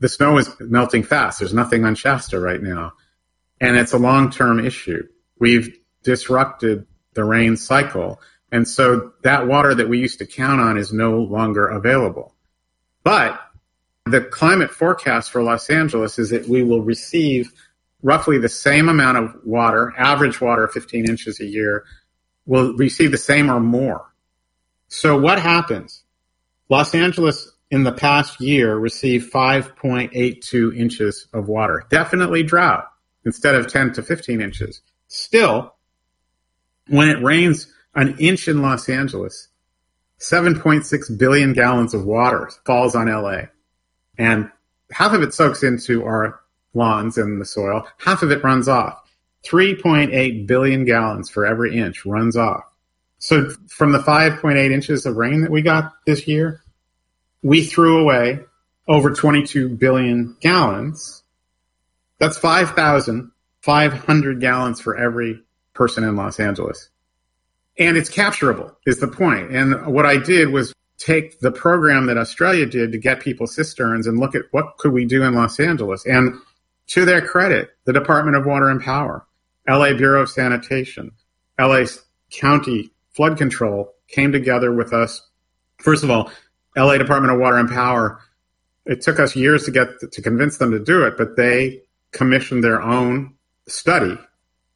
The snow is melting fast. There's nothing on Shasta right now. And it's a long-term issue. We've disrupted the rain cycle. And so that water that we used to count on is no longer available. But the climate forecast for Los Angeles is that we will receive roughly the same amount of water, average water, fifteen inches a year, will receive the same or more. So what happens? Los Angeles in the past year received five point eight two inches of water, definitely drought, instead of ten to fifteen inches. Still, when it rains an inch in Los Angeles, seven point six billion gallons of water falls on L A. And half of it soaks into our lawns and the soil. Half of it runs off. three point eight billion gallons for every inch runs off. So from the five point eight inches of rain that we got this year, we threw away over twenty-two billion gallons. That's five thousand five hundred gallons for every person in Los Angeles. And it's capturable is the point. And what I did was take the program that Australia did to get people cisterns and look at what could we do in Los Angeles. And to their credit, the Department of Water and Power, L A Bureau of Sanitation, L A County Flood Control came together with us. First of all, L A Department of Water and Power, it took us years to get to convince them to do it, but they commissioned their own study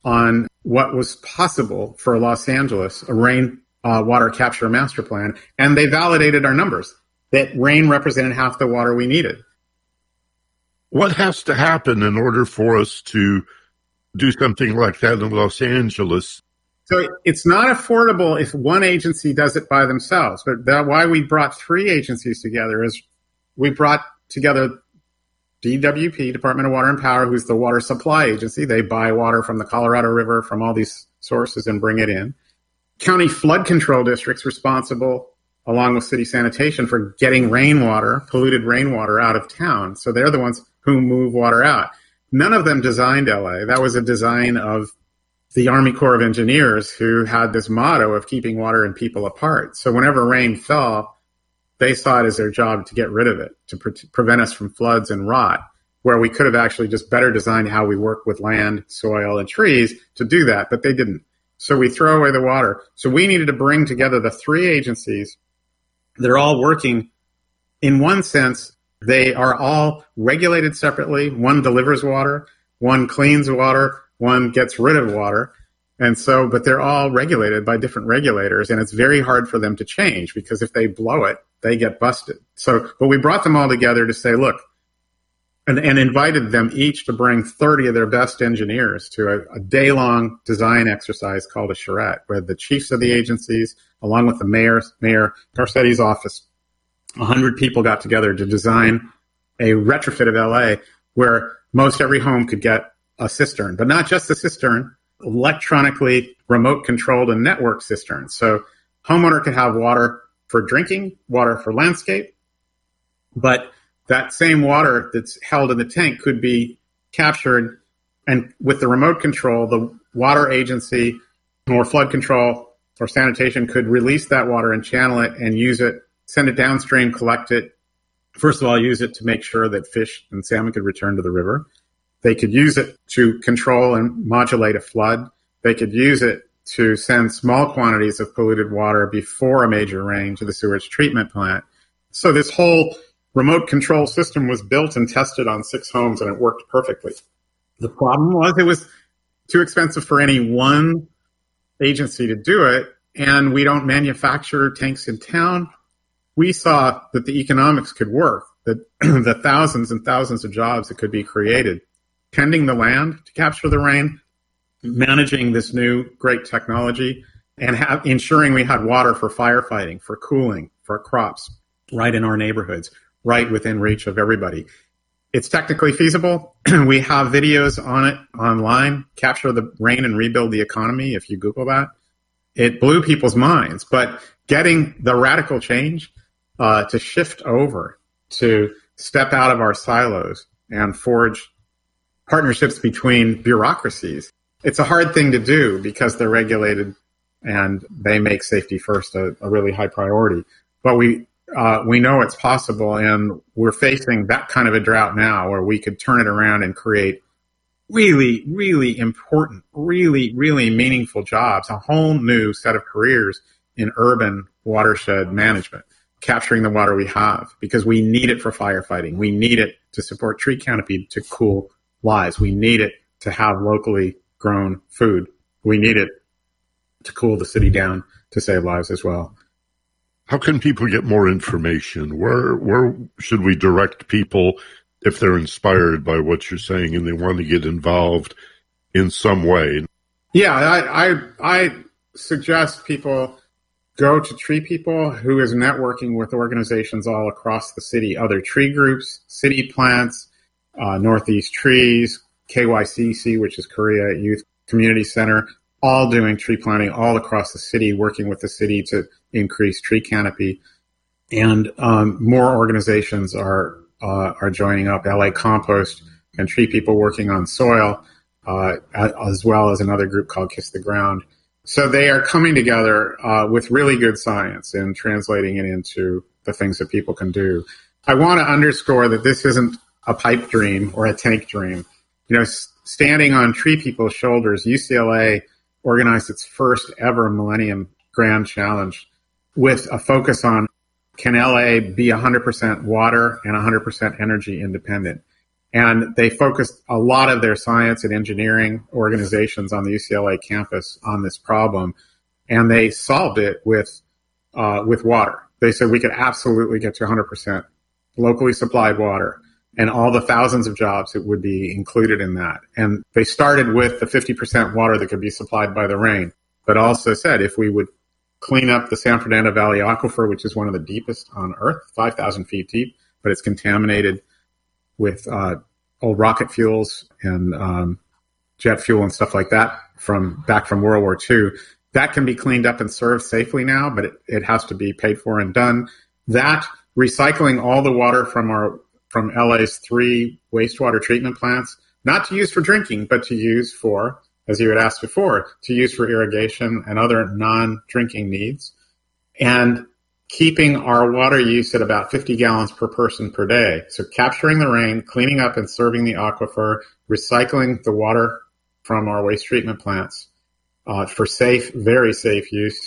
on what was possible for Los Angeles, a rain uh, water capture master plan, and they validated our numbers, that rain represented half the water we needed. What has to happen in order for us to do something like that in Los Angeles? So it's not affordable if one agency does it by themselves. But that why we brought three agencies together is we brought together D W P, Department of Water and Power, who's the water supply agency. They buy water from the Colorado River, from all these sources, and bring it in. County flood control districts responsible, along with city sanitation, for getting rainwater, polluted rainwater, out of town. So they're the ones who move water out. None of them designed L A. That was a design of the Army Corps of Engineers, who had this motto of keeping water and people apart. So whenever rain fell, they saw it as their job to get rid of it, to pre- prevent us from floods and rot, where we could have actually just better designed how we work with land, soil, and trees to do that, but they didn't. So we throw away the water. So we needed to bring together the three agencies. They're all working. In one sense, they are all regulated separately. One delivers water, one cleans water, one gets rid of water. And so, but they're all regulated by different regulators, and it's very hard for them to change, because if they blow it, they get busted. So, but we brought them all together to say, look, and, and invited them each to bring thirty of their best engineers to a, a day-long design exercise called a charrette, where the chiefs of the agencies, along with the mayor, Mayor Garcetti's office, one hundred people got together to design a retrofit of L A where most every home could get a cistern, but not just a cistern, electronically remote-controlled and network cisterns. So homeowner could have water for drinking, water for landscape, but that same water that's held in the tank could be captured, and with the remote control, the water agency or flood control or sanitation could release that water and channel it and use it send it downstream, collect it. First of all, use it to make sure that fish and salmon could return to the river. They could use it to control and modulate a flood. They could use it to send small quantities of polluted water before a major rain to the sewage treatment plant. So this whole remote control system was built and tested on six homes, and it worked perfectly. The problem was it was too expensive for any one agency to do it, and we don't manufacture tanks in town. We saw that the economics could work, that the thousands and thousands of jobs that could be created, tending the land to capture the rain, managing this new great technology, and have, ensuring we had water for firefighting, for cooling, for crops, right in our neighborhoods, right within reach of everybody. It's technically feasible. We have videos on it online, Capture the Rain and Rebuild the Economy, if you Google that. It blew people's minds. But getting the radical change uh, to shift over, to step out of our silos and forge partnerships between bureaucracies, it's a hard thing to do because they're regulated and they make safety first a, a really high priority. But we Uh, we know it's possible, and we're facing that kind of a drought now where we could turn it around and create really, really important, really, really meaningful jobs, a whole new set of careers in urban watershed management, capturing the water we have because we need it for firefighting. We need it to support tree canopy to cool lives. We need it to have locally grown food. We need it to cool the city down to save lives as well. How can people get more information? Where where should we direct people if they're inspired by what you're saying and they want to get involved in some way? Yeah, I I, I suggest people go to Tree People, who is networking with organizations all across the city, other tree groups, city plants, uh, Northeast Trees, K Y C C, which is Korea Youth Community Center, all doing tree planting all across the city, working with the city to increase tree canopy. And um, more organizations are uh, are joining up, L A Compost and Tree People working on soil, uh, as well as another group called Kiss the Ground. So they are coming together uh, with really good science and translating it into the things that people can do. I want to underscore that this isn't a pipe dream or a tank dream. You know, standing on Tree People's shoulders, U C L A organized its first ever Millennium Grand Challenge with a focus on, can L A be one hundred percent water and one hundred percent energy independent? And they focused a lot of their science and engineering organizations on the U C L A campus on this problem, and they solved it with uh, with water. They said we could absolutely get to one hundred percent locally supplied water and all the thousands of jobs that would be included in that. And they started with the fifty percent water that could be supplied by the rain, but also said if we would clean up the San Fernando Valley Aquifer, which is one of the deepest on Earth, five thousand feet deep, but it's contaminated with uh, old rocket fuels and um, jet fuel and stuff like that from back from World War Two. That can be cleaned up and served safely now, but it, it has to be paid for and done. That, recycling all the water from our from L A's three wastewater treatment plants, not to use for drinking, but to use for, as you had asked before, to use for irrigation and other non-drinking needs, and keeping our water use at about fifty gallons per person per day. So capturing the rain, cleaning up and serving the aquifer, recycling the water from our waste treatment plants uh, for safe, very safe use,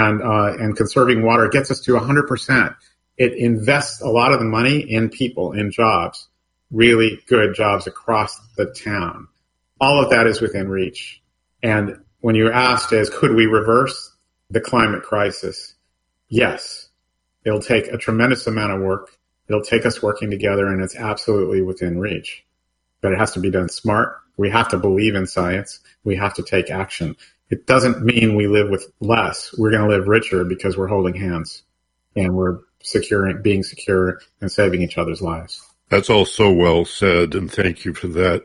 and uh, and conserving water gets us to one hundred percent. It invests a lot of the money in people, in jobs, really good jobs across the town. All of that is within reach. And when you asked as, could we reverse the climate crisis? Yes. It'll take a tremendous amount of work. It'll take us working together, and it's absolutely within reach. But it has to be done smart. We have to believe in science. We have to take action. It doesn't mean we live with less. We're going to live richer because we're holding hands and we're securing, being secure and saving each other's lives. That's all so well said, and thank you for that.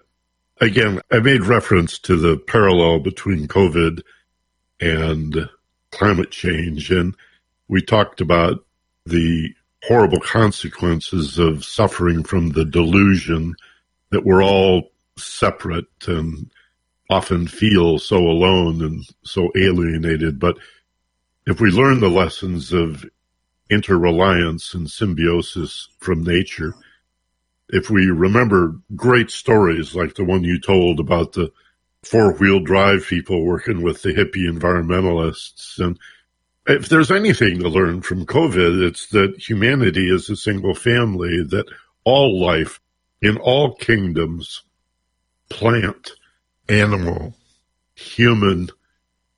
Again, I made reference to the parallel between COVID and climate change, and we talked about the horrible consequences of suffering from the delusion that we're all separate and often feel so alone and so alienated. But if we learn the lessons of interreliance and symbiosis from nature. If we remember great stories like the one you told about the four-wheel drive people working with the hippie environmentalists, and if there's anything to learn from COVID, it's that humanity is a single family, that all life in all kingdoms, plant, animal, human,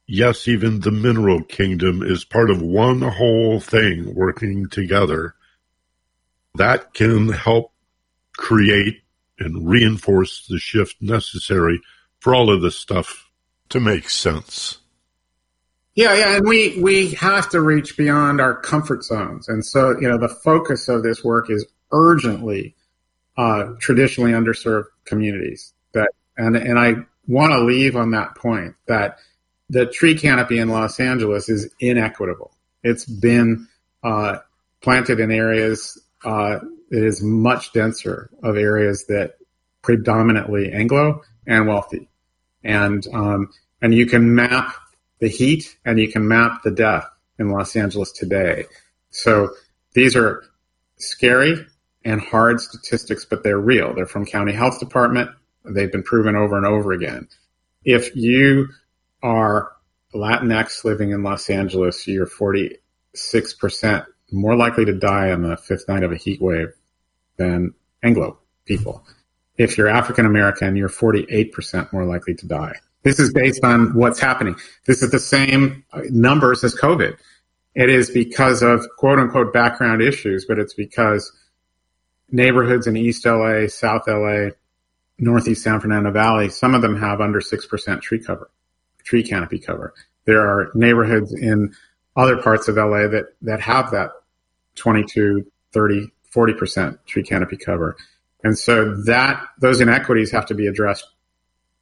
yes, even the mineral kingdom is part of one whole thing working together. That can help create and reinforce the shift necessary for all of this stuff to make sense. Yeah, yeah, and we, we have to reach beyond our comfort zones. And so, you know, the focus of this work is urgently uh, traditionally underserved communities. That, and, and I want to leave on that point that the tree canopy in Los Angeles is inequitable. It's been uh, planted in areas, uh, it is much denser of areas that predominantly Anglo and wealthy. And, um, and you can map the heat, and you can map the death in Los Angeles today. So these are scary and hard statistics, but they're real. They're from county health department. They've been proven over and over again. If you are Latinx living in Los Angeles, you're forty-six percent more likely to die on the fifth night of a heat wave than Anglo people. If you're African American, you're forty-eight percent more likely to die. This is based on what's happening. This is the same numbers as COVID. It is because of quote-unquote background issues, but it's because neighborhoods in East L A, South L A, Northeast San Fernando Valley, some of them have under six percent tree cover, tree canopy cover. There are neighborhoods in other parts of L A that, that have that twenty-two, thirty, forty percent tree canopy cover. And so that those inequities have to be addressed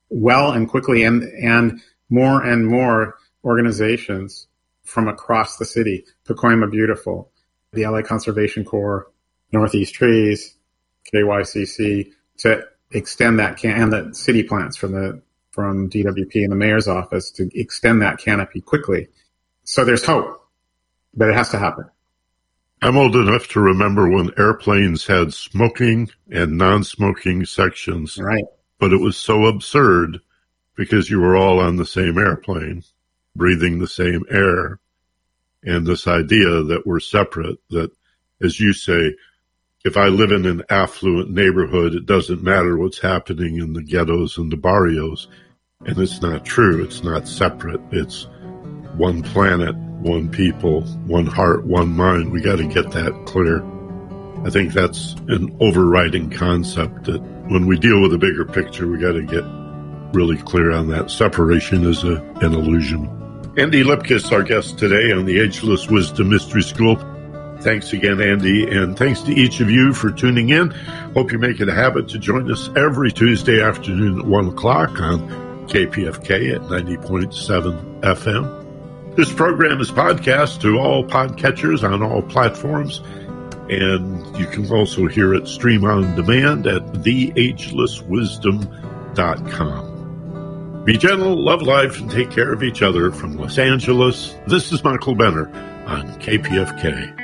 well and quickly, and and more and more organizations from across the city, Pacoima Beautiful, the L A Conservation Corps, Northeast Trees, K Y C C, to extend that can and the city plants from the from D W P and the mayor's office to extend that canopy quickly. So there's hope, but it has to happen. I'm old enough to remember when airplanes had smoking and non-smoking sections. Right. But it was so absurd because you were all on the same airplane, breathing the same air. And this idea that we're separate, that, as you say, if I live in an affluent neighborhood, it doesn't matter what's happening in the ghettos and the barrios. And it's not true. It's not separate. It's one planet, one people, one heart, one mind. We got to get that clear. I think that's an overriding concept that when we deal with a bigger picture, we got to get really clear on that. Separation is a, an illusion. Andy Lipkis, our guest today on the Ageless Wisdom Mystery School. Thanks again, Andy, and thanks to each of you for tuning in. Hope you make it a habit to join us every Tuesday afternoon at one o'clock on K P F K at ninety point seven F M. This program is podcast to all podcatchers on all platforms. And you can also hear it stream on demand at the ageless wisdom dot com. Be gentle, love life, and take care of each other. From Los Angeles, this is Michael Benner on K P F K.